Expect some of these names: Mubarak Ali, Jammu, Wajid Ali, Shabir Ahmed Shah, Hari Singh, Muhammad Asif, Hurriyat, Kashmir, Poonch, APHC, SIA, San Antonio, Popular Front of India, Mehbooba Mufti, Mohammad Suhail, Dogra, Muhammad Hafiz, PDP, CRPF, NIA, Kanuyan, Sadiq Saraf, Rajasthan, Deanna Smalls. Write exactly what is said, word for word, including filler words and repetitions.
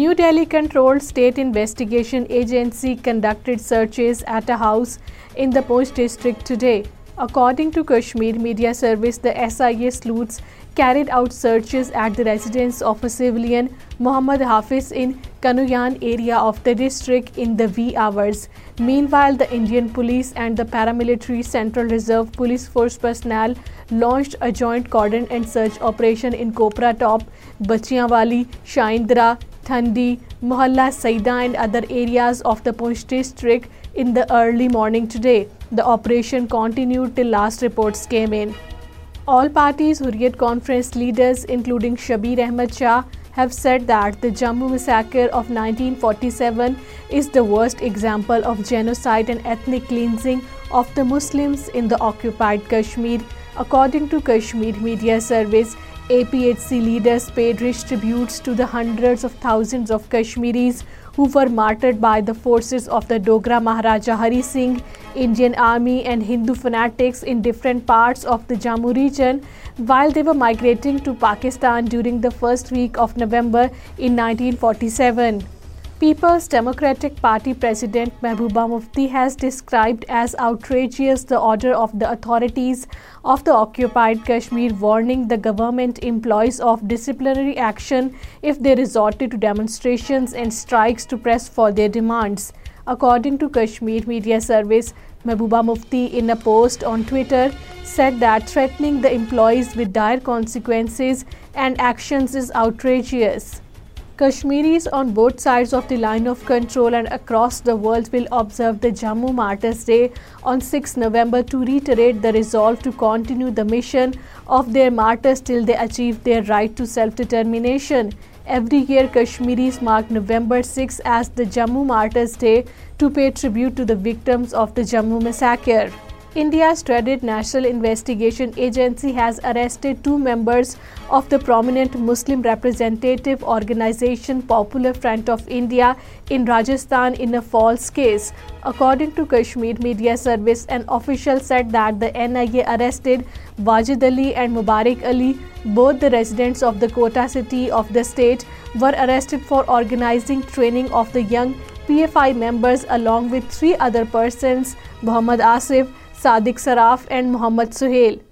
New Delhi controlled state investigation agency conducted searches at a house in the Poonch district today. According to Kashmir Media Service, the S I A sleuths carried out searches at the residence of a civilian, Muhammad Hafiz, in Kanuyan area of the district in the wee hours. Meanwhile, the Indian police and the paramilitary Central Reserve Police Force personnel launched a joint cordon and search operation in Kopra Top, Bachiawali, Shaindra, Thandi, Mohalla Saida and other areas of the Poonch district in the early morning today. The operation continued till last reports came in. All parties Hurriyat Conference leaders, including Shabir Ahmed Shah, have said that the Jammu massacre of nineteen forty-seven is the worst example of genocide and ethnic cleansing of the Muslims in the occupied Kashmir. According to Kashmir Media Service, A P H C leaders paid rich tributes to the hundreds of thousands of Kashmiris who were martyred by the forces of the Dogra Maharaja Hari Singh, Indian Army and Hindu fanatics in different parts of the Jammu region while they were migrating to Pakistan during the first week of November in nineteen forty-seven. People's Democratic Party President Mehbooba Mufti has described as outrageous the order of the authorities of the occupied Kashmir, warning the government employees of disciplinary action if they resorted to demonstrations and strikes to press for their demands. According to Kashmir Media Service, Mehbooba Mufti, in a post on Twitter, said that threatening the employees with dire consequences and actions is outrageous. Kashmiris on both sides of the line of control and across the world will observe the Jammu Martyrs' Day on the sixth of November to reiterate the resolve to continue the mission of their martyrs till they achieve their right to self-determination. Every year, Kashmiris mark November sixth as the Jammu Martyrs' Day to pay tribute to the victims of the Jammu massacre. India's dreaded National Investigation Agency has arrested two members of the prominent Muslim representative organization Popular Front of India in Rajasthan in a false case. According to Kashmir Media Service, an official said that the N I A arrested Wajid Ali and Mubarak Ali, both the residents of the Kota city of the state, were arrested for organizing training of the young P F I members along with three other persons, Muhammad Asif, Sadiq Saraf and Mohammad Suhail.